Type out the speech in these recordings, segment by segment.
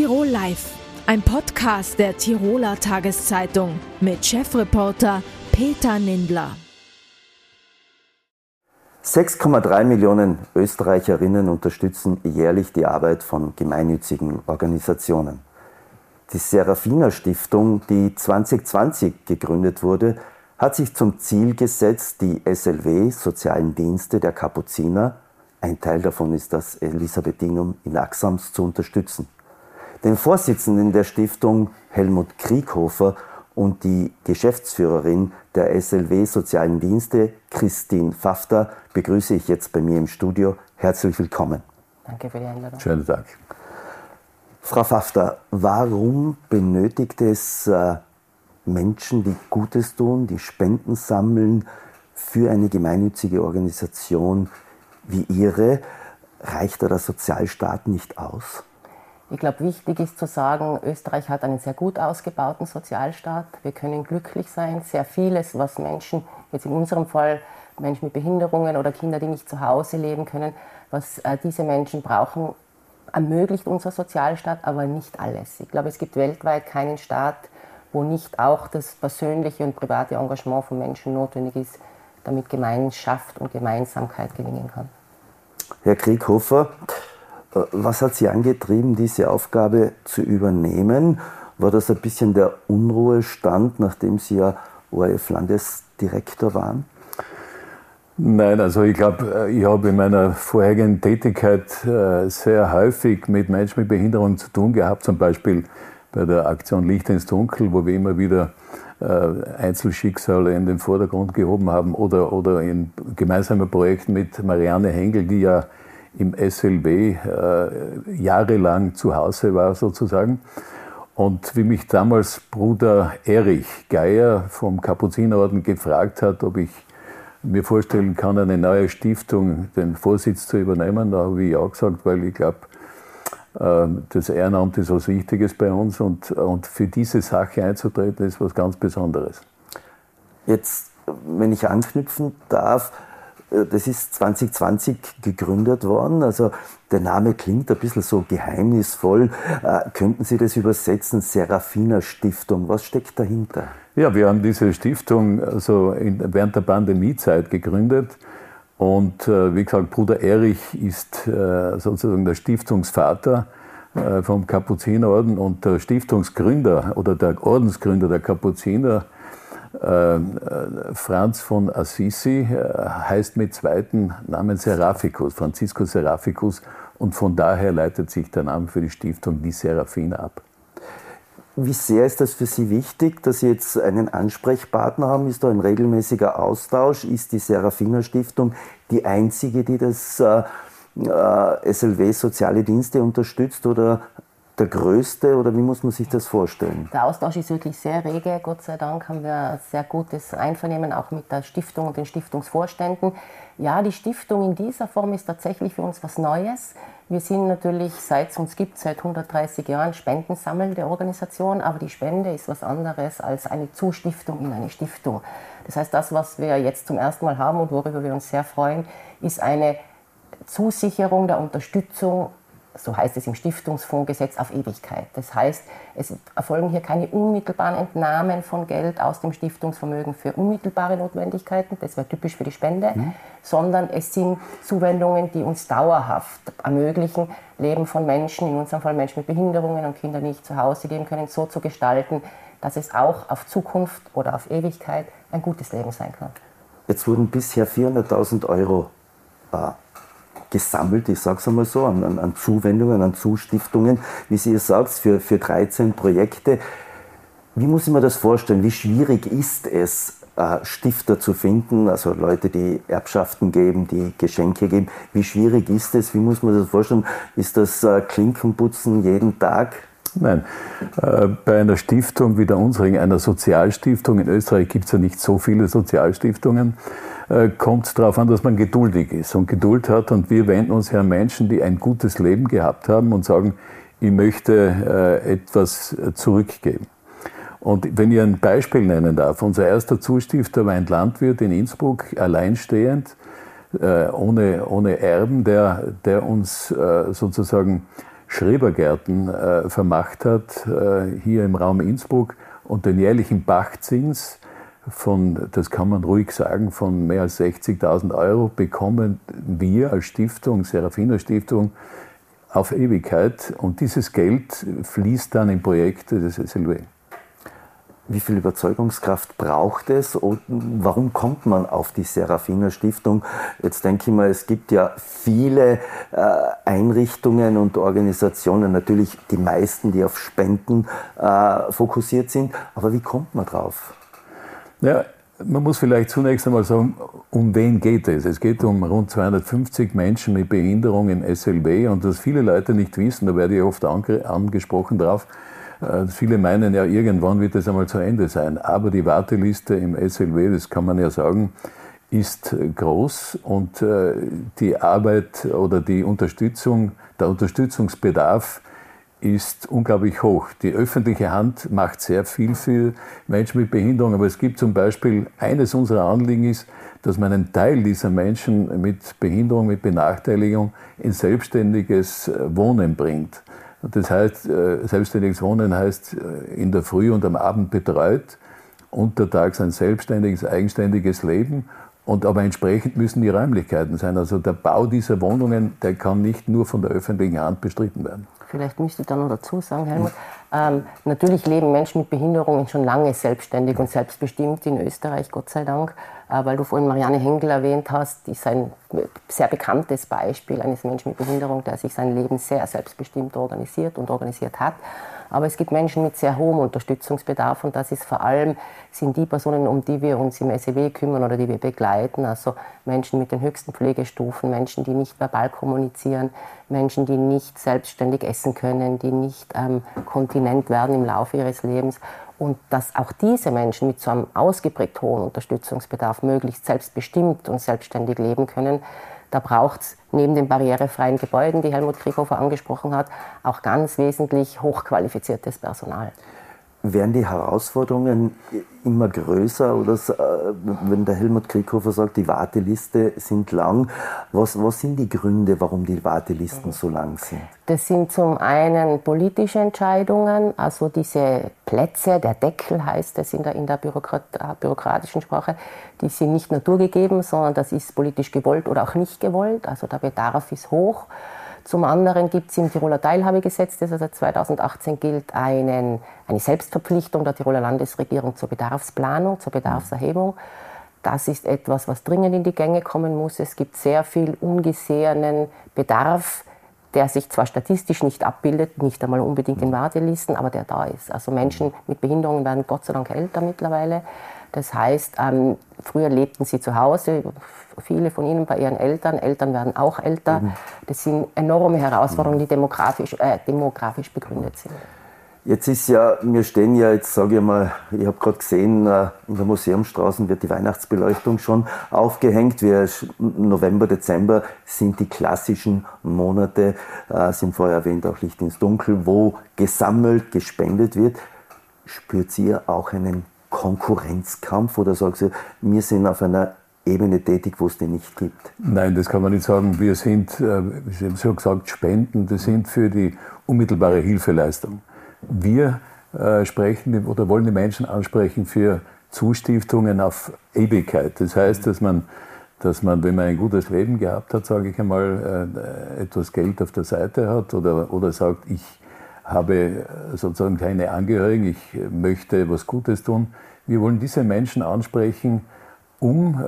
Tirol Live, ein Podcast der Tiroler Tageszeitung mit Chefreporter Peter Nindler. 6,3 Millionen Österreicherinnen unterstützen jährlich die Arbeit von gemeinnützigen Organisationen. Die Seraphina Stiftung, die 2020 gegründet wurde, hat sich zum Ziel gesetzt, die SLW, sozialen Dienste der Kapuziner, ein Teil davon ist das Elisabethinum in Axams, zu unterstützen. Den Vorsitzenden der Stiftung, Helmut Krieghofer, und die Geschäftsführerin der SLW Sozialen Dienste, Christine Pfaffter, begrüße ich jetzt bei mir im Studio. Herzlich willkommen. Danke für die Einladung. Schönen Tag. Frau Pfaffter, warum benötigt es Menschen, die Gutes tun, die Spenden sammeln, für eine gemeinnützige Organisation wie Ihre? Reicht da der Sozialstaat nicht aus? Ich glaube, wichtig ist zu sagen, Österreich hat einen sehr gut ausgebauten Sozialstaat. Wir können glücklich sein. Sehr vieles, was Menschen, jetzt in unserem Fall Menschen mit Behinderungen oder Kinder, die nicht zu Hause leben können, was diese Menschen brauchen, ermöglicht unser Sozialstaat, aber nicht alles. Ich glaube, es gibt weltweit keinen Staat, wo nicht auch das persönliche und private Engagement von Menschen notwendig ist, damit Gemeinschaft und Gemeinsamkeit gelingen kann. Herr Krieghofer, was hat Sie angetrieben, diese Aufgabe zu übernehmen? War das ein bisschen der Unruhestand, nachdem Sie ja ORF-Landesdirektor waren? Nein, also ich glaube, ich habe in meiner vorherigen Tätigkeit sehr häufig mit Menschen mit Behinderung zu tun gehabt, zum Beispiel bei der Aktion Licht ins Dunkel, wo wir immer wieder Einzelschicksale in den Vordergrund gehoben haben, oder in gemeinsamen Projekten mit Marianne Hengl, die ja im SLW jahrelang zu Hause war sozusagen. Und wie mich damals Bruder Erich Geier vom Kapuzinerorden gefragt hat, ob ich mir vorstellen kann, eine neue Stiftung, den Vorsitz zu übernehmen, da habe ich ja gesagt, weil ich glaube, das Ehrenamt ist was Wichtiges bei uns, und für diese Sache einzutreten ist was ganz Besonderes. Jetzt, wenn ich anknüpfen darf, das ist 2020 gegründet worden, also der Name klingt ein bisschen so geheimnisvoll. Könnten Sie das übersetzen, Seraphina Stiftung, was steckt dahinter? Ja, wir haben diese Stiftung also während der Pandemiezeit gegründet, und wie gesagt, Bruder Erich ist sozusagen der Stiftungsvater vom Kapuzinerorden und der Stiftungsgründer oder der Ordensgründer der Kapuziner, Franz von Assisi, heißt mit zweiten Namen Seraphikus, Franziskus Seraphikus, und von daher leitet sich der Name für die Stiftung die Seraphina ab. Wie sehr ist das für Sie wichtig, dass Sie jetzt einen Ansprechpartner haben? Ist da ein regelmäßiger Austausch? Ist die Seraphina Stiftung die einzige, die das SLW Soziale Dienste unterstützt, oder der größte, oder wie muss man sich das vorstellen? Der Austausch ist wirklich sehr rege. Gott sei Dank haben wir ein sehr gutes Einvernehmen, auch mit der Stiftung und den Stiftungsvorständen. Ja, die Stiftung in dieser Form ist tatsächlich für uns was Neues. Wir sind natürlich, seit es uns gibt, seit 130 Jahren spendensammelnde Organisation, aber die Spende ist was anderes als eine Zustiftung in eine Stiftung. Das heißt, das, was wir jetzt zum ersten Mal haben und worüber wir uns sehr freuen, ist eine Zusicherung der Unterstützung, so heißt es im Stiftungsfondsgesetz, auf Ewigkeit. Das heißt, es erfolgen hier keine unmittelbaren Entnahmen von Geld aus dem Stiftungsvermögen für unmittelbare Notwendigkeiten, das wäre typisch für die Spende, sondern es sind Zuwendungen, die uns dauerhaft ermöglichen, Leben von Menschen, in unserem Fall Menschen mit Behinderungen und Kinder, die nicht zu Hause leben können, so zu gestalten, dass es auch auf Zukunft oder auf Ewigkeit ein gutes Leben sein kann. Jetzt wurden bisher 400.000 Euro gesammelt, ich sage es einmal so, an Zuwendungen, an Zustiftungen, wie Sie es sagt, für 13 Projekte. Wie muss ich mir das vorstellen? Wie schwierig ist es, Stifter zu finden, also Leute, die Erbschaften geben, die Geschenke geben? Wie schwierig ist es? Wie muss man das vorstellen? Ist das Klinkenputzen jeden Tag? Nein, bei einer Stiftung wie der unsrigen, einer Sozialstiftung, in Österreich gibt es ja nicht so viele Sozialstiftungen, kommt es darauf an, dass man geduldig ist und Geduld hat. Und wir wenden uns ja an Menschen, die ein gutes Leben gehabt haben und sagen, ich möchte etwas zurückgeben. Und wenn ich ein Beispiel nennen darf, unser erster Zustifter war ein Landwirt in Innsbruck, alleinstehend, ohne Erben, der uns sozusagen Schrebergärten vermacht hat, hier im Raum Innsbruck, und den jährlichen Pachtzins von, das kann man ruhig sagen, von mehr als 60.000 Euro bekommen wir als Stiftung, Seraphina Stiftung, auf Ewigkeit. Und dieses Geld fließt dann in Projekte des SLW. Wie viel Überzeugungskraft braucht es und warum kommt man auf die Seraphina Stiftung? Jetzt denke ich mal, es gibt ja viele Einrichtungen und Organisationen, natürlich die meisten, die auf Spenden fokussiert sind. Aber wie kommt man drauf? Ja, man muss vielleicht zunächst einmal sagen, um wen geht es? Es geht um rund 250 Menschen mit Behinderung im SLW, und was viele Leute nicht wissen, da werde ich oft angesprochen drauf, viele meinen ja, irgendwann wird das einmal zu Ende sein, aber die Warteliste im SLW, das kann man ja sagen, ist groß, und die Arbeit oder die Unterstützung, der Unterstützungsbedarf ist unglaublich hoch. Die öffentliche Hand macht sehr viel für Menschen mit Behinderung, aber es gibt zum Beispiel, eines unserer Anliegen ist, dass man einen Teil dieser Menschen mit Behinderung, mit Benachteiligung in selbstständiges Wohnen bringt. Das heißt, selbstständiges Wohnen heißt in der Früh und am Abend betreut, untertags ein selbstständiges, eigenständiges Leben, und aber entsprechend müssen die Räumlichkeiten sein. Also der Bau dieser Wohnungen, der kann nicht nur von der öffentlichen Hand bestritten werden. Vielleicht müsste ich da noch dazu sagen, Helmut, natürlich leben Menschen mit Behinderungen schon lange selbstständig und selbstbestimmt in Österreich, Gott sei Dank, weil du vorhin Marianne Hengl erwähnt hast, ist ein sehr bekanntes Beispiel eines Menschen mit Behinderung, der sich sein Leben sehr selbstbestimmt organisiert hat. Aber es gibt Menschen mit sehr hohem Unterstützungsbedarf, und das ist vor allem, sind die Personen, um die wir uns im SLW kümmern oder die wir begleiten, also Menschen mit den höchsten Pflegestufen, Menschen, die nicht verbal kommunizieren, Menschen, die nicht selbstständig essen können, die nicht kontinent werden im Laufe ihres Lebens. Und dass auch diese Menschen mit so einem ausgeprägt hohen Unterstützungsbedarf möglichst selbstbestimmt und selbstständig leben können, da braucht es neben den barrierefreien Gebäuden, die Helmut Krieghofer angesprochen hat, auch ganz wesentlich hochqualifiziertes Personal. Werden die Herausforderungen immer größer? Oder wenn der Helmut Krieghofer sagt, die Warteliste sind lang, was sind die Gründe, warum die Wartelisten so lang sind? Das sind zum einen politische Entscheidungen, also diese Plätze, der Deckel heißt es in der bürokratischen Sprache, die sind nicht naturgegeben, sondern das ist politisch gewollt oder auch nicht gewollt, also der Bedarf ist hoch. Zum anderen gibt es im Tiroler Teilhabegesetz, das seit 2018 gilt, eine Selbstverpflichtung der Tiroler Landesregierung zur Bedarfsplanung, zur Bedarfserhebung. Das ist etwas, was dringend in die Gänge kommen muss. Es gibt sehr viel ungesehenen Bedarf, der sich zwar statistisch nicht abbildet, nicht einmal unbedingt in Wartelisten, aber der da ist. Also Menschen mit Behinderungen werden Gott sei Dank älter mittlerweile. Das heißt, früher lebten sie zu Hause, viele von ihnen bei ihren Eltern. Eltern werden auch älter. Das sind enorme Herausforderungen, die demografisch begründet sind. Jetzt ist ja, wir stehen ja jetzt, sage ich mal, ich habe gerade gesehen, in der Museumsstraße wird die Weihnachtsbeleuchtung schon aufgehängt. November, Dezember sind die klassischen Monate, sind vorher erwähnt, auch Licht ins Dunkel, wo gesammelt, gespendet wird. Spürt ihr auch einen Konkurrenzkampf, oder sagst du, wir sind auf einer Ebene tätig, wo es den nicht gibt? Nein, das kann man nicht sagen. Wir sind, Sie haben schon gesagt, Spenden, das sind für die unmittelbare Hilfeleistung. Wir sprechen oder wollen die Menschen ansprechen für Zustiftungen auf Ewigkeit. Das heißt, dass man, wenn man ein gutes Leben gehabt hat, sage ich einmal, etwas Geld auf der Seite hat oder sagt, ich habe sozusagen keine Angehörigen, ich möchte was Gutes tun. Wir wollen diese Menschen ansprechen, um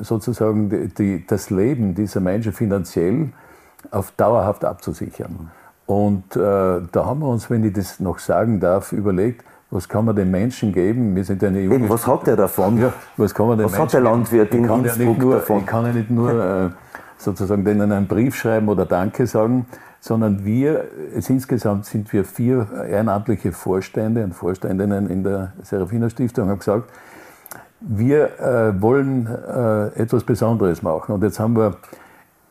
sozusagen das Leben dieser Menschen finanziell auf dauerhaft abzusichern. Und da haben wir uns, wenn ich das noch sagen darf, überlegt, was kann man den Menschen geben? Wir sind eine junge Stiftung. Was hat der davon? Ja, was kann man den Menschen hat der Landwirt in Innsbruck davon? Ich kann ja nicht nur sozusagen denen einen Brief schreiben oder Danke sagen, sondern insgesamt sind wir 4 ehrenamtliche Vorstände und Vorständinnen in der Seraphina Stiftung, haben gesagt, wir wollen etwas Besonderes machen. Und jetzt haben wir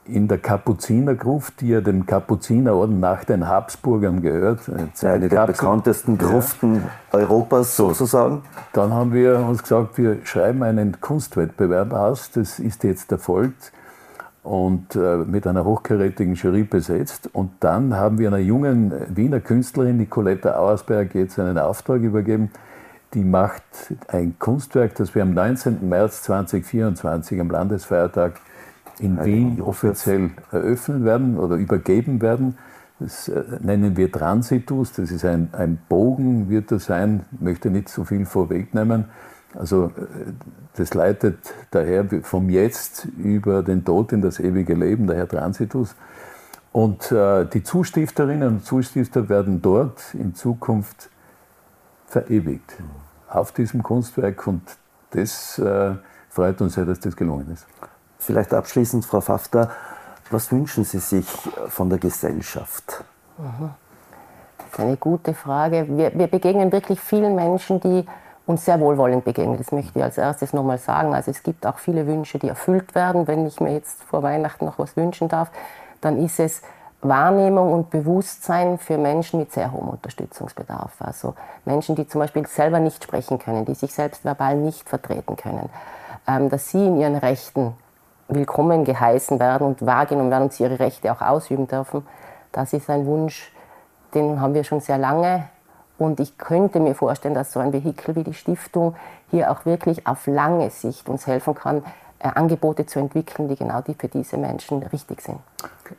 in der Kapuzinergruft, die ja dem Kapuzinerorden nach den Habsburgern gehört. Eine der bekanntesten Gruften Europas sozusagen. Dann haben wir uns gesagt, wir schreiben einen Kunstwettbewerb aus, das ist jetzt erfolgt. und mit einer hochkarätigen Jury besetzt. Und dann haben wir einer jungen Wiener Künstlerin, Nicoletta Auersberg, jetzt einen Auftrag übergeben. Die macht ein Kunstwerk, das wir am 19. März 2024 am Landesfeiertag in Wien offiziell eröffnen werden oder übergeben werden. Das nennen wir Transitus, das ist ein Bogen, wird das sein, möchte nicht so viel vorwegnehmen. Also das leitet daher vom Jetzt über den Tod in das ewige Leben, daher Transitus. Und die Zustifterinnen und Zustifter werden dort in Zukunft verewigt, auf diesem Kunstwerk. Und das freut uns sehr, dass das gelungen ist. Vielleicht abschließend, Frau Pfaffter, was wünschen Sie sich von der Gesellschaft? Das ist eine gute Frage. Wir begegnen wirklich vielen Menschen, die uns sehr wohlwollend begegnen. Das möchte ich als erstes nochmal sagen. Also es gibt auch viele Wünsche, die erfüllt werden. Wenn ich mir jetzt vor Weihnachten noch was wünschen darf, dann ist es Wahrnehmung und Bewusstsein für Menschen mit sehr hohem Unterstützungsbedarf. Also Menschen, die zum Beispiel selber nicht sprechen können, die sich selbst verbal nicht vertreten können, dass sie in ihren Rechten willkommen geheißen werden und wahrgenommen werden und sie ihre Rechte auch ausüben dürfen. Das ist ein Wunsch, den haben wir schon sehr lange. Und ich könnte mir vorstellen, dass so ein Vehikel wie die Stiftung hier auch wirklich auf lange Sicht uns helfen kann, Angebote zu entwickeln, die genau für diese Menschen richtig sind.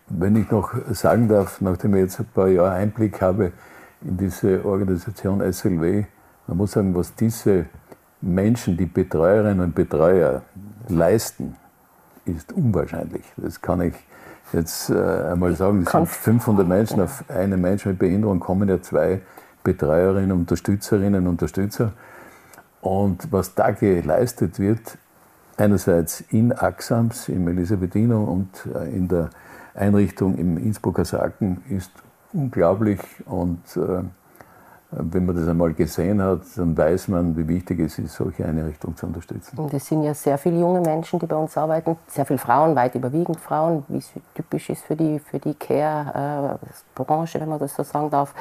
Wenn ich noch sagen darf, nachdem ich jetzt ein paar Jahre Einblick habe in diese Organisation SLW, man muss sagen, was diese Menschen, die Betreuerinnen und Betreuer, leisten, ist unwahrscheinlich. Das kann ich jetzt einmal sagen. Das sind 500 Menschen, auf einen Menschen mit Behinderung kommen ja 2 Betreuerinnen, Unterstützerinnen, Unterstützer. Und was da geleistet wird, einerseits in Axams, im Elisabethinum und in der Einrichtung im Innsbrucker Sarken, ist unglaublich. Und wenn man das einmal gesehen hat, dann weiß man, wie wichtig es ist, solche Einrichtungen zu unterstützen. Und es sind ja sehr viele junge Menschen, die bei uns arbeiten, sehr viele Frauen, weit überwiegend Frauen, wie es typisch ist für die Care-Branche, wenn man das so sagen darf.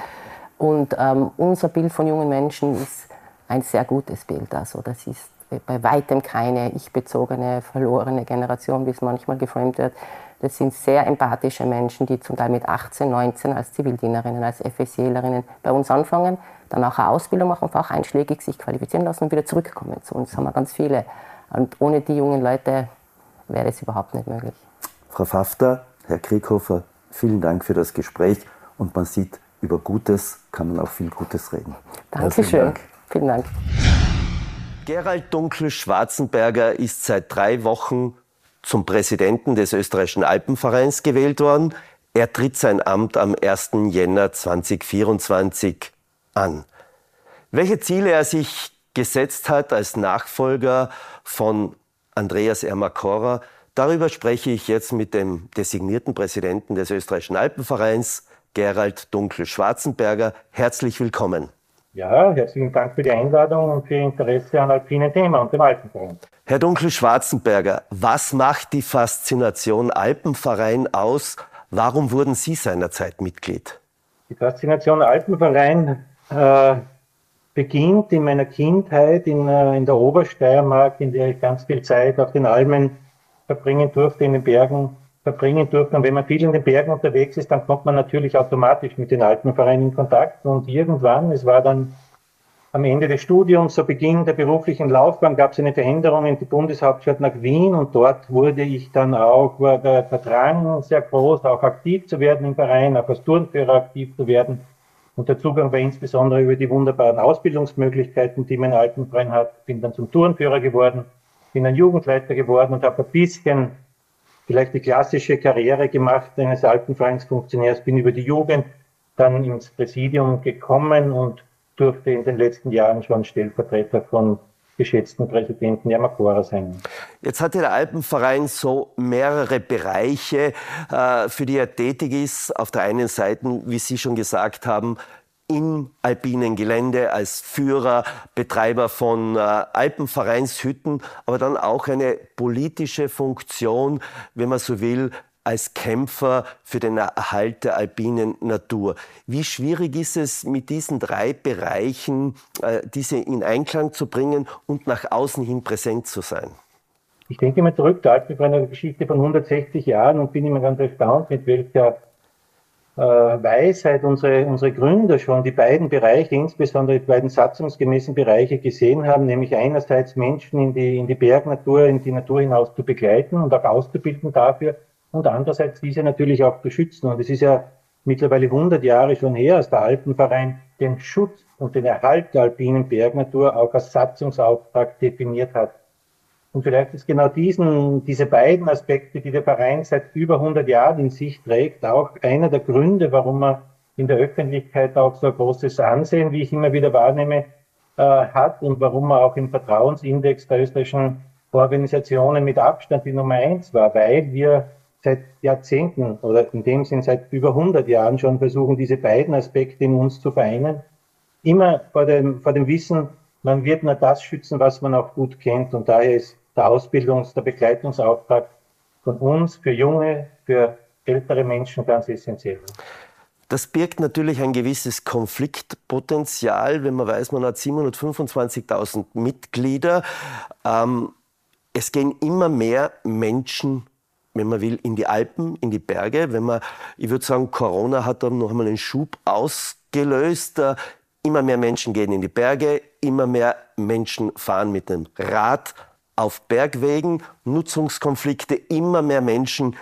Und unser Bild von jungen Menschen ist ein sehr gutes Bild. Also das ist bei weitem keine ich-bezogene, verlorene Generation, wie es manchmal geframt wird. Das sind sehr empathische Menschen, die zum Teil mit 18, 19 als Zivildienerinnen, als FSJlerinnen bei uns anfangen, dann auch eine Ausbildung machen, und auch einschlägig sich qualifizieren lassen und wieder zurückkommen. Zu uns haben wir ganz viele. Und ohne die jungen Leute wäre das überhaupt nicht möglich. Frau Pfaffter, Herr Krieghofer, vielen Dank für das Gespräch. Und man sieht, über Gutes kann man auch viel Gutes reden. Dankeschön. Dank. Vielen Dank. Gerald Dunkel-Schwarzenberger ist seit 3 Wochen zum Präsidenten des Österreichischen Alpenvereins gewählt worden. Er tritt sein Amt am 1. Jänner 2024 an. Welche Ziele er sich gesetzt hat als Nachfolger von Andreas Ermacora, darüber spreche ich jetzt mit dem designierten Präsidenten des Österreichischen Alpenvereins, Gerald Dunkel-Schwarzenberger. Herzlich willkommen. Ja, herzlichen Dank für die Einladung und für Ihr Interesse an alpinen Themen und dem Alpenverein. Herr Dunkel-Schwarzenberger, was macht die Faszination Alpenverein aus? Warum wurden Sie seinerzeit Mitglied? Die Faszination Alpenverein beginnt in meiner Kindheit in der Obersteiermark, in der ich ganz viel Zeit auf den Almen verbringen durfte, in den Bergen verbringen durfte. Und wenn man viel in den Bergen unterwegs ist, dann kommt man natürlich automatisch mit den Alpenvereinen in Kontakt. Und irgendwann, es war dann am Ende des Studiums, so Beginn der beruflichen Laufbahn, gab es eine Veränderung in die Bundeshauptstadt nach Wien. Und dort wurde ich dann auch, war der Drang sehr groß, auch aktiv zu werden im Verein, auch als Turnführer aktiv zu werden. Und der Zugang war insbesondere über die wunderbaren Ausbildungsmöglichkeiten, die mein Alpenverein hat. Bin dann zum Turnführer geworden, bin dann Jugendleiter geworden und habe ein bisschen vielleicht die klassische Karriere gemacht eines Alpenvereinsfunktionärs, bin über die Jugend dann ins Präsidium gekommen und durfte in den letzten Jahren schon Stellvertreter von geschätzten Präsidenten Ermacora sein. Jetzt hat der Alpenverein so mehrere Bereiche, für die er tätig ist. Auf der einen Seite, wie Sie schon gesagt haben, im alpinen Gelände als Führer, Betreiber von Alpenvereinshütten, aber dann auch eine politische Funktion, wenn man so will, als Kämpfer für den Erhalt der alpinen Natur. Wie schwierig ist es, mit diesen 3 Bereichen, diese in Einklang zu bringen und nach außen hin präsent zu sein? Ich denke immer zurück, da bin ich bei einer Geschichte von 160 Jahren und bin immer ganz erstaunt, mit welcher Weisheit unsere Gründer schon die beiden Bereiche, insbesondere die beiden satzungsgemäßen Bereiche gesehen haben, nämlich einerseits Menschen in die Bergnatur, in die Natur hinaus zu begleiten und auch auszubilden dafür und andererseits diese natürlich auch zu schützen. Und es ist ja mittlerweile 100 Jahre schon her, als der Alpenverein den Schutz und den Erhalt der alpinen Bergnatur auch als Satzungsauftrag definiert hat. Und vielleicht ist genau diese beiden Aspekte, die der Verein seit über 100 Jahren in sich trägt, auch einer der Gründe, warum er in der Öffentlichkeit auch so ein großes Ansehen, wie ich immer wieder wahrnehme, hat und warum er auch im Vertrauensindex der österreichischen Organisationen mit Abstand die Nummer 1 war, weil wir seit Jahrzehnten oder in dem Sinn seit über 100 Jahren schon versuchen, diese beiden Aspekte in uns zu vereinen, immer vor dem Wissen, man wird nur das schützen, was man auch gut kennt, und daher ist der Begleitungsauftrag von uns für junge, für ältere Menschen ganz essentiell. Das birgt natürlich ein gewisses Konfliktpotenzial, wenn man weiß, man hat 725.000 Mitglieder. Es gehen immer mehr Menschen, wenn man will, in die Alpen, in die Berge. Ich würde sagen, Corona hat dann noch einmal einen Schub ausgelöst. Immer mehr Menschen gehen in die Berge, immer mehr Menschen fahren mit dem Rad auf Bergwegen, Nutzungskonflikte, immer mehr Menschen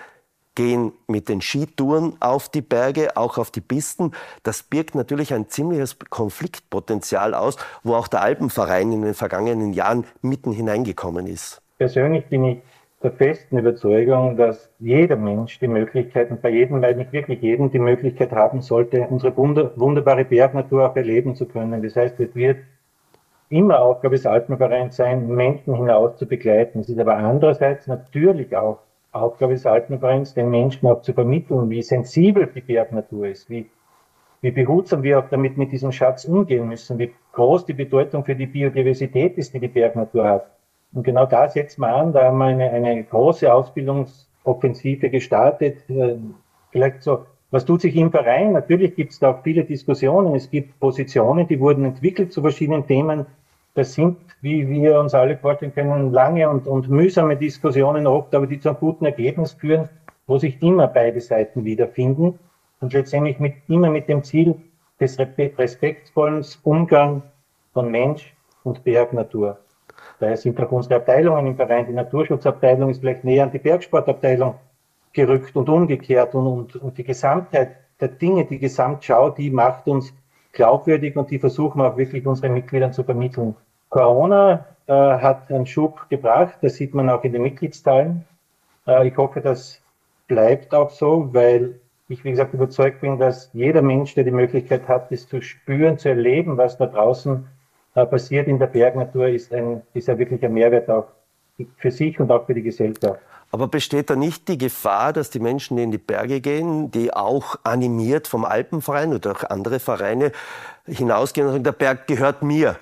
gehen mit den Skitouren auf die Berge, auch auf die Pisten. Das birgt natürlich ein ziemliches Konfliktpotenzial aus, wo auch der Alpenverein in den vergangenen Jahren mitten hineingekommen ist. Persönlich bin ich der festen Überzeugung, dass jeder Mensch die Möglichkeit, und bei jedem, weil nicht wirklich jedem, die Möglichkeit haben sollte, unsere wunderbare Bergnatur auch erleben zu können. Das heißt, es wird immer Aufgabe des Alpenvereins sein, Menschen hinaus zu begleiten. Es ist aber andererseits natürlich auch Aufgabe des Alpenvereins, den Menschen auch zu vermitteln, wie sensibel die Bergnatur ist, wie behutsam wir auch damit mit diesem Schatz umgehen müssen, wie groß die Bedeutung für die Biodiversität ist, die die Bergnatur hat. Und genau da setzen wir an, da haben wir eine große Ausbildungsoffensive gestartet. Vielleicht so, was tut sich im Verein? Natürlich gibt es da auch viele Diskussionen. Es gibt Positionen, die wurden entwickelt zu verschiedenen Themen. Das sind, wie wir uns alle vorstellen können, lange und mühsame Diskussionen oft, aber die zu einem guten Ergebnis führen, wo sich immer beide Seiten wiederfinden und letztendlich immer mit dem Ziel des respektvollen Umgangs von Mensch und Bergnatur. Daher sind auch unsere Abteilungen im Verein, die Naturschutzabteilung ist vielleicht näher an die Bergsportabteilung gerückt und umgekehrt und die Gesamtheit der Dinge, die Gesamtschau, die macht uns glaubwürdig und die versuchen wir auch wirklich unseren Mitgliedern zu vermitteln. Corona hat einen Schub gebracht, das sieht man auch in den Mitgliedszahlen. Ich hoffe, das bleibt auch so, weil ich, wie gesagt, überzeugt bin, dass jeder Mensch, der die Möglichkeit hat, das zu spüren, zu erleben, was da draußen passiert in der Bergnatur, ist ja wirklich ein Mehrwert auch für sich und auch für die Gesellschaft. Aber besteht da nicht die Gefahr, dass die Menschen, die in die Berge gehen, die auch animiert vom Alpenverein oder auch andere Vereine hinausgehen und sagen, der Berg gehört mir,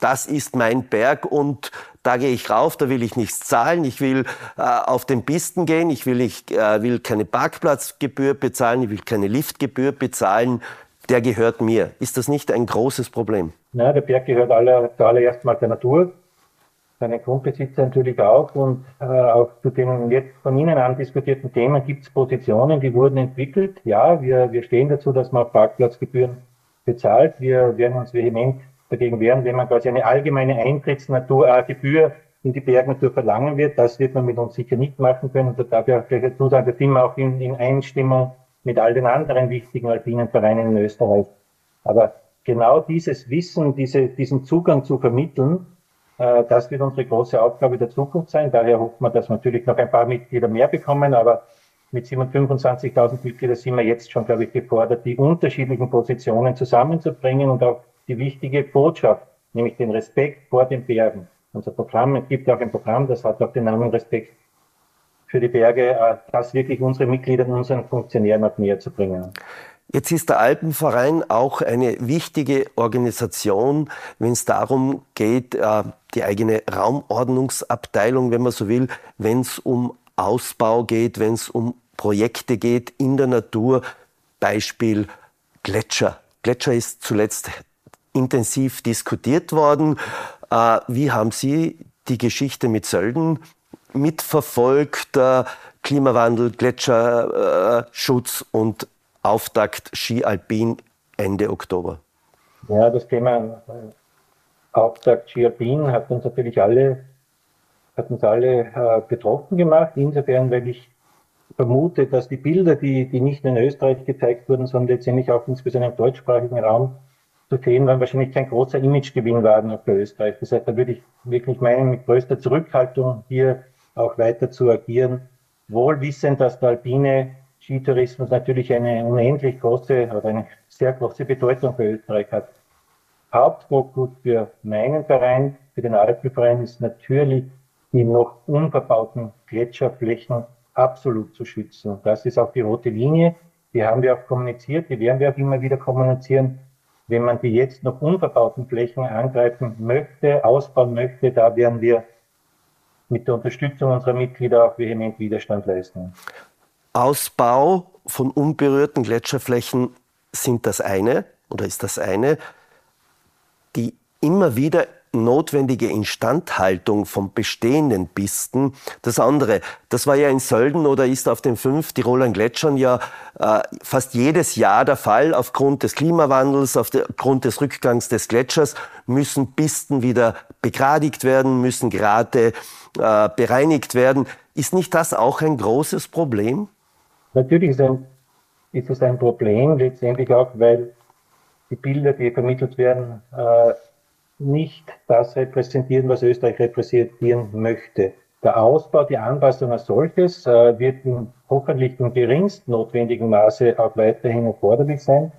das ist mein Berg und da gehe ich rauf, da will ich nichts zahlen, ich will auf den Pisten gehen, ich will keine Parkplatzgebühr bezahlen, ich will keine Liftgebühr bezahlen, der gehört mir. Ist das nicht ein großes Problem? Na, der Berg gehört zuallererst mal der Natur, seine Grundbesitzer natürlich auch, und auch zu den jetzt von Ihnen an diskutierten Themen gibt es Positionen, die wurden entwickelt. Ja, wir stehen dazu, dass man Parkplatzgebühren bezahlt. Wir werden uns vehement dagegen wehren, wenn man quasi eine allgemeine Eintrittsgebühr in die Bergnatur verlangen wird. Das wird man mit uns sicher nicht machen können. Und da darf ich auch gleich dazu sagen, das sind wir auch in Einstimmung mit all den anderen wichtigen alpinen Vereinen in Österreich. Aber genau dieses Wissen, diesen Zugang zu vermitteln, das wird unsere große Aufgabe der Zukunft sein. Daher hofft man, dass wir natürlich noch ein paar Mitglieder mehr bekommen, aber mit 725.000 Mitgliedern sind wir jetzt schon, glaube ich, gefordert, die unterschiedlichen Positionen zusammenzubringen und auch die wichtige Botschaft, nämlich den Respekt vor den Bergen. Unser Programm, es gibt auch ein Programm, das hat auch den Namen Respekt für die Berge, das wirklich unsere Mitglieder und unseren Funktionären auch näher zu bringen. Jetzt ist der Alpenverein auch eine wichtige Organisation, wenn es darum geht, die eigene Raumordnungsabteilung, wenn man so will, wenn es um Ausbau geht, wenn es um Projekte geht in der Natur. Beispiel Gletscher. Gletscher ist zuletzt intensiv diskutiert worden. Wie haben Sie die Geschichte mit Sölden mitverfolgt. Klimawandel, Gletscherschutz und Auftakt Ski Alpin Ende Oktober. Ja, das Thema Auftakt Ski Alpin hat uns natürlich alle betroffen gemacht. Insofern, weil ich vermute, dass die Bilder, die nicht in Österreich gezeigt wurden, sondern letztendlich auch insbesondere im deutschsprachigen Raum zu sehen waren, wahrscheinlich kein großer Imagegewinn waren für Österreich. Das heißt, da würde ich wirklich meinen, mit größter Zurückhaltung hier auch weiter zu agieren, wohl wissend, dass der alpine Skitourismus natürlich eine unendlich große oder eine sehr große Bedeutung für Österreich hat. Hauptfokus für meinen Verein, für den Alpenverein, ist natürlich, die noch unverbauten Gletscherflächen absolut zu schützen. Das ist auch die rote Linie, die haben wir auch kommuniziert, die werden wir auch immer wieder kommunizieren. Wenn man die jetzt noch unverbauten Flächen angreifen möchte, ausbauen möchte, da werden wir mit der Unterstützung unserer Mitglieder auch vehement Widerstand leisten. Ausbau von unberührten Gletscherflächen sind das eine, oder ist das eine, die immer wieder notwendige Instandhaltung von bestehenden Pisten, das andere. Das war ja in Sölden oder ist auf den 5 Tiroler Gletschern ja fast jedes Jahr der Fall. Aufgrund des Klimawandels, aufgrund des Rückgangs des Gletschers müssen Pisten wieder begradigt werden, müssen gerade bereinigt werden. Ist nicht das auch ein großes Problem? Natürlich ist es ein Problem, letztendlich auch, weil die Bilder, die vermittelt werden, nicht das repräsentieren, was Österreich repräsentieren möchte. Der Ausbau, die Anpassung als solches wird hoffentlich im geringst notwendigen Maße auch weiterhin erforderlich sein.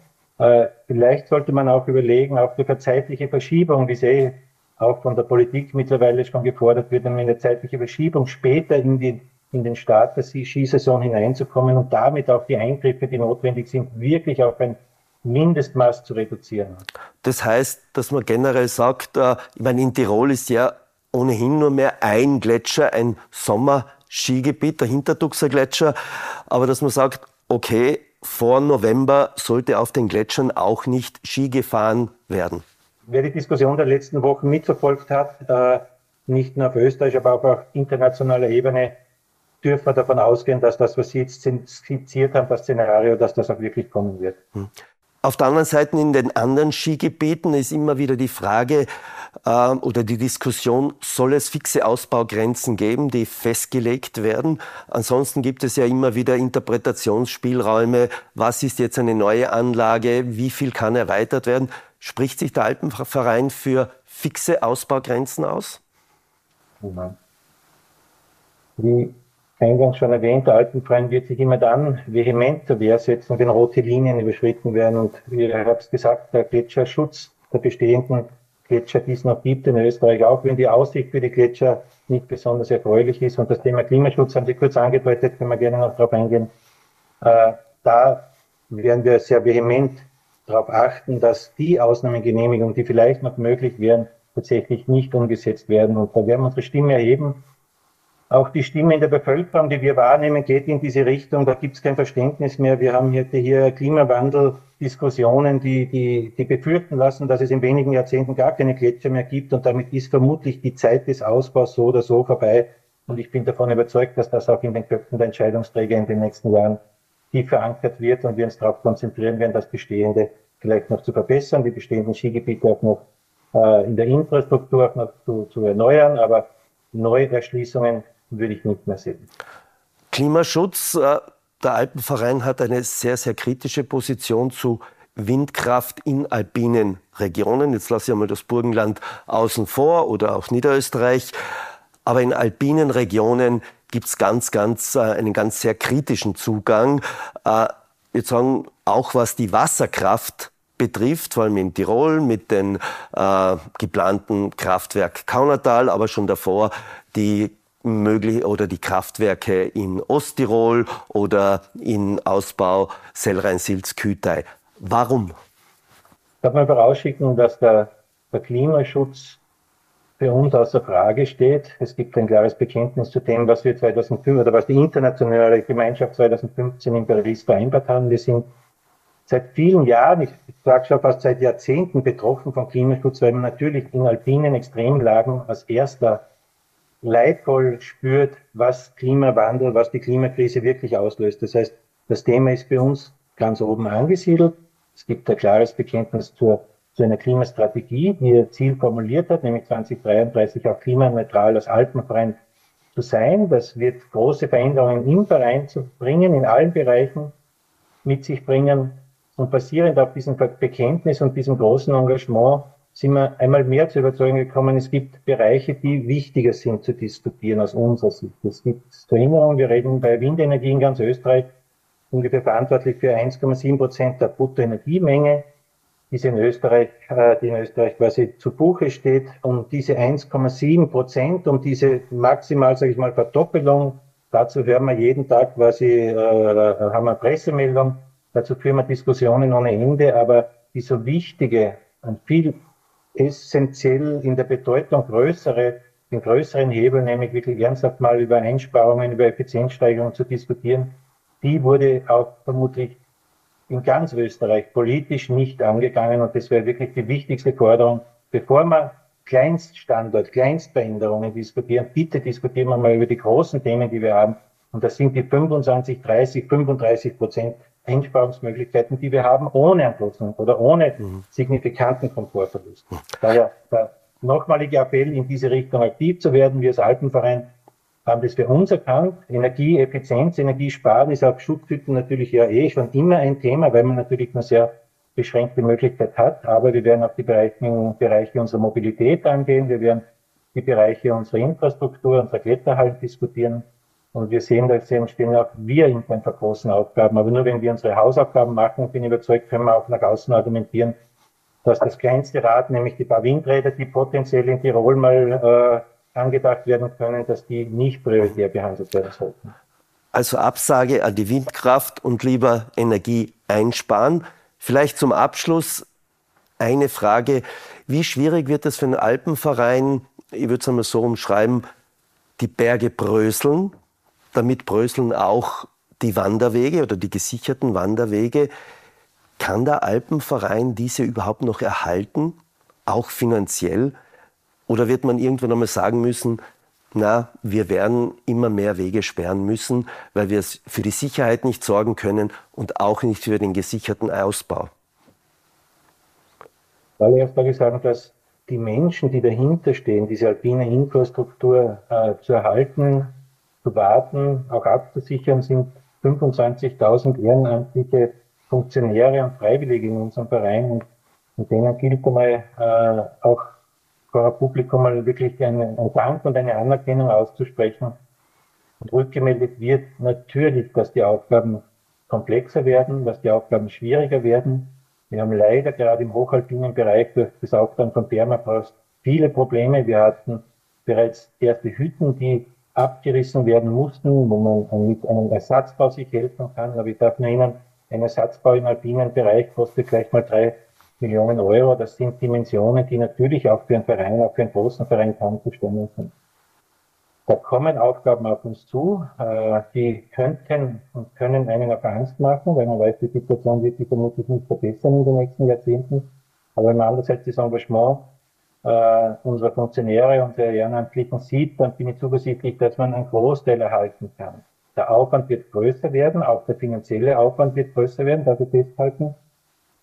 Vielleicht sollte man auch überlegen, auch durch eine zeitliche Verschiebung, wie sie auch von der Politik mittlerweile schon gefordert wird, eine zeitliche Verschiebung später in den Start der Skisaison hineinzukommen und damit auch die Eingriffe, die notwendig sind, wirklich auf ein Mindestmaß zu reduzieren. Das heißt, dass man generell sagt, ich meine, in Tirol ist ja ohnehin nur mehr ein Gletscher, ein Sommerskigebiet, der Hintertuxer Gletscher, aber dass man sagt, okay, vor November sollte auf den Gletschern auch nicht Ski gefahren werden. Wer die Diskussion der letzten Wochen mitverfolgt hat, nicht nur auf Österreich, aber auch auf internationaler Ebene, dürfen wir davon ausgehen, dass das, was Sie jetzt skizziert haben, das Szenario, dass das auch wirklich kommen wird. Hm. Auf der anderen Seite, in den anderen Skigebieten ist immer wieder die Frage oder die Diskussion, soll es fixe Ausbaugrenzen geben, die festgelegt werden? Ansonsten gibt es ja immer wieder Interpretationsspielräume. Was ist jetzt eine neue Anlage? Wie viel kann erweitert werden? Spricht sich der Alpenverein für fixe Ausbaugrenzen aus? Wie eingangs schon erwähnt, der Alpenverein wird sich immer dann vehement zur Wehr setzen, wenn rote Linien überschritten werden. Und wie ich es gesagt, der Gletscherschutz der bestehenden Gletscher, die es noch gibt in Österreich, auch wenn die Aussicht für die Gletscher nicht besonders erfreulich ist. Und das Thema Klimaschutz haben Sie kurz angedeutet, können wir gerne noch darauf eingehen. Da werden wir sehr vehement darauf achten, dass die Ausnahmegenehmigungen, die vielleicht noch möglich wären, tatsächlich nicht umgesetzt werden. Und da werden wir unsere Stimme erheben. Auch die Stimme in der Bevölkerung, die wir wahrnehmen, geht in diese Richtung. Da gibt es kein Verständnis mehr. Wir haben hier Klimawandel-Diskussionen, die befürchten lassen, dass es in wenigen Jahrzehnten gar keine Gletscher mehr gibt. Und damit ist vermutlich die Zeit des Ausbaus so oder so vorbei. Und ich bin davon überzeugt, dass das auch in den Köpfen der Entscheidungsträger in den nächsten Jahren tief verankert wird. Und wir uns darauf konzentrieren werden, das Bestehende vielleicht noch zu verbessern, die bestehenden Skigebiete auch noch in der Infrastruktur auch noch zu erneuern. Aber Neuerschließungen würde ich nicht mehr sehen. Klimaschutz, der Alpenverein hat eine sehr, sehr kritische Position zu Windkraft in alpinen Regionen. Jetzt lasse ich einmal das Burgenland außen vor oder auch Niederösterreich. Aber in alpinen Regionen gibt es einen ganz sehr kritischen Zugang. Jetzt sagen auch, was die Wasserkraft betrifft, vor allem in Tirol mit den geplanten Kraftwerk Kaunertal, aber schon davor die Kraftwerke in Osttirol oder in Ausbau Sellrain-Silz-Kühtai. Warum? Ich darf mal vorausschicken, dass der Klimaschutz für uns außer Frage steht. Es gibt ein klares Bekenntnis zu dem, was wir 2005 oder was die internationale Gemeinschaft 2015 in Paris vereinbart haben. Wir sind seit vielen Jahren, ich sage schon fast seit Jahrzehnten, betroffen vom Klimaschutz, weil man natürlich in alpinen Extremlagen als erster leidvoll spürt, was Klimawandel, was die Klimakrise wirklich auslöst. Das heißt, das Thema ist bei uns ganz oben angesiedelt. Es gibt ein klares Bekenntnis zu einer Klimastrategie, die ihr Ziel formuliert hat, nämlich 2033 auch klimaneutral als Alpenverein zu sein. Das wird große Veränderungen im Verein zu bringen, in allen Bereichen mit sich bringen. Und basierend auf diesem Bekenntnis und diesem großen Engagement sind wir einmal mehr zur Überzeugung gekommen, es gibt Bereiche, die wichtiger sind zu diskutieren aus unserer Sicht. Es gibt zur Erinnerung, wir reden bei Windenergie in ganz Österreich ungefähr verantwortlich für 1,7% der Bruttoenergiemenge, die in Österreich quasi zu Buche steht. Und diese 1,7%, um diese maximal, sage ich mal, Verdoppelung, dazu hören wir jeden Tag quasi, haben wir Pressemeldungen, dazu führen wir Diskussionen ohne Ende, aber die so wichtige und viel essentiell in der Bedeutung den größeren Hebel, nämlich wirklich ernsthaft mal über Einsparungen, über Effizienzsteigerung zu diskutieren, die wurde auch vermutlich in ganz Österreich politisch nicht angegangen. Und das wäre wirklich die wichtigste Forderung. Bevor wir Kleinststandort, Kleinstveränderungen diskutieren, bitte diskutieren wir mal über die großen Themen, die wir haben. Und das sind die 25, 30, 35% Einsparungsmöglichkeiten, die wir haben, ohne einen großen oder ohne signifikanten Komfortverlust. Daher der nochmalige Appell, in diese Richtung aktiv zu werden. Wir als Alpenverein haben das für uns erkannt. Energieeffizienz, Energiesparen ist auf Schutthütten natürlich ja schon immer ein Thema, weil man natürlich eine sehr beschränkte Möglichkeit hat. Aber wir werden auch die Bereiche unserer Mobilität angehen. Wir werden die Bereiche unserer Infrastruktur, unserer Kletterhallen diskutieren. Und wir sehen, da stehen auch wir irgendwann vor großen Aufgaben. Aber nur wenn wir unsere Hausaufgaben machen, bin ich überzeugt, können wir auch nach außen argumentieren, dass das kleinste Rad, nämlich die paar Windräder, die potenziell in Tirol mal angedacht werden können, dass die nicht prioritär behandelt werden sollten. Also Absage an die Windkraft und lieber Energie einsparen. Vielleicht zum Abschluss eine Frage. Wie schwierig wird es für einen Alpenverein, ich würde es einmal so umschreiben, die Berge bröseln, damit bröseln auch die Wanderwege oder die gesicherten Wanderwege. Kann der Alpenverein diese überhaupt noch erhalten, auch finanziell? Oder wird man irgendwann einmal sagen müssen, na, wir werden immer mehr Wege sperren müssen, weil wir für die Sicherheit nicht sorgen können und auch nicht für den gesicherten Ausbau? Zuallererst mal sagen, dass die Menschen, die dahinter stehen, diese alpine Infrastruktur zu erhalten, zu warten, auch abzusichern, sind 25.000 ehrenamtliche Funktionäre und Freiwillige in unserem Verein. Und denen gilt einmal auch vor dem Publikum mal wirklich einen Dank und eine Anerkennung auszusprechen. Und rückgemeldet wird natürlich, dass die Aufgaben komplexer werden, dass die Aufgaben schwieriger werden. Wir haben leider gerade im hochalpinen Bereich durch das Aufkommen von Permafrost viele Probleme. Wir hatten bereits erste Hütten, die abgerissen werden mussten, wo man mit einem Ersatzbau sich helfen kann. Aber ich darf nur erinnern, ein Ersatzbau im alpinen Bereich kostet gleich mal 3 Millionen Euro. Das sind Dimensionen, die natürlich auch für einen Verein, auch für einen großen Verein kaum zu stemmen sind. Da kommen Aufgaben auf uns zu, die könnten und können einen auch Angst machen, weil man weiß, die Situation wird sich vermutlich nicht verbessern in den nächsten Jahrzehnten. Aber wenn man andererseits das Engagement unserer Funktionäre, unserer Ehrenamtlichen sieht, dann bin ich zuversichtlich, dass man einen Großteil erhalten kann. Der Aufwand wird größer werden, auch der finanzielle Aufwand wird größer werden, darf ich festhalten.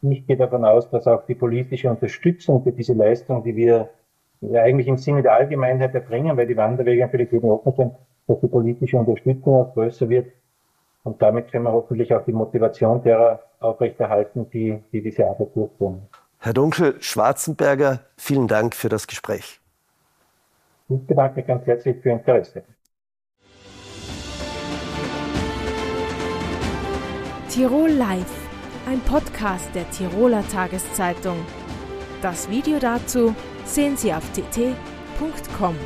Ich gehe davon aus, dass auch die politische Unterstützung für diese Leistung, die wir eigentlich im Sinne der Allgemeinheit erbringen, weil die Wanderwege natürlich eben offen sind, dass die politische Unterstützung auch größer wird. Und damit können wir hoffentlich auch die Motivation derer aufrechterhalten, die diese Arbeit durchführen. Herr Dunkel-Schwarzenberger, vielen Dank für das Gespräch. Ich bedanke mich ganz herzlich für Ihr Interesse. Tirol Live, ein Podcast der Tiroler Tageszeitung. Das Video dazu sehen Sie auf tt.com.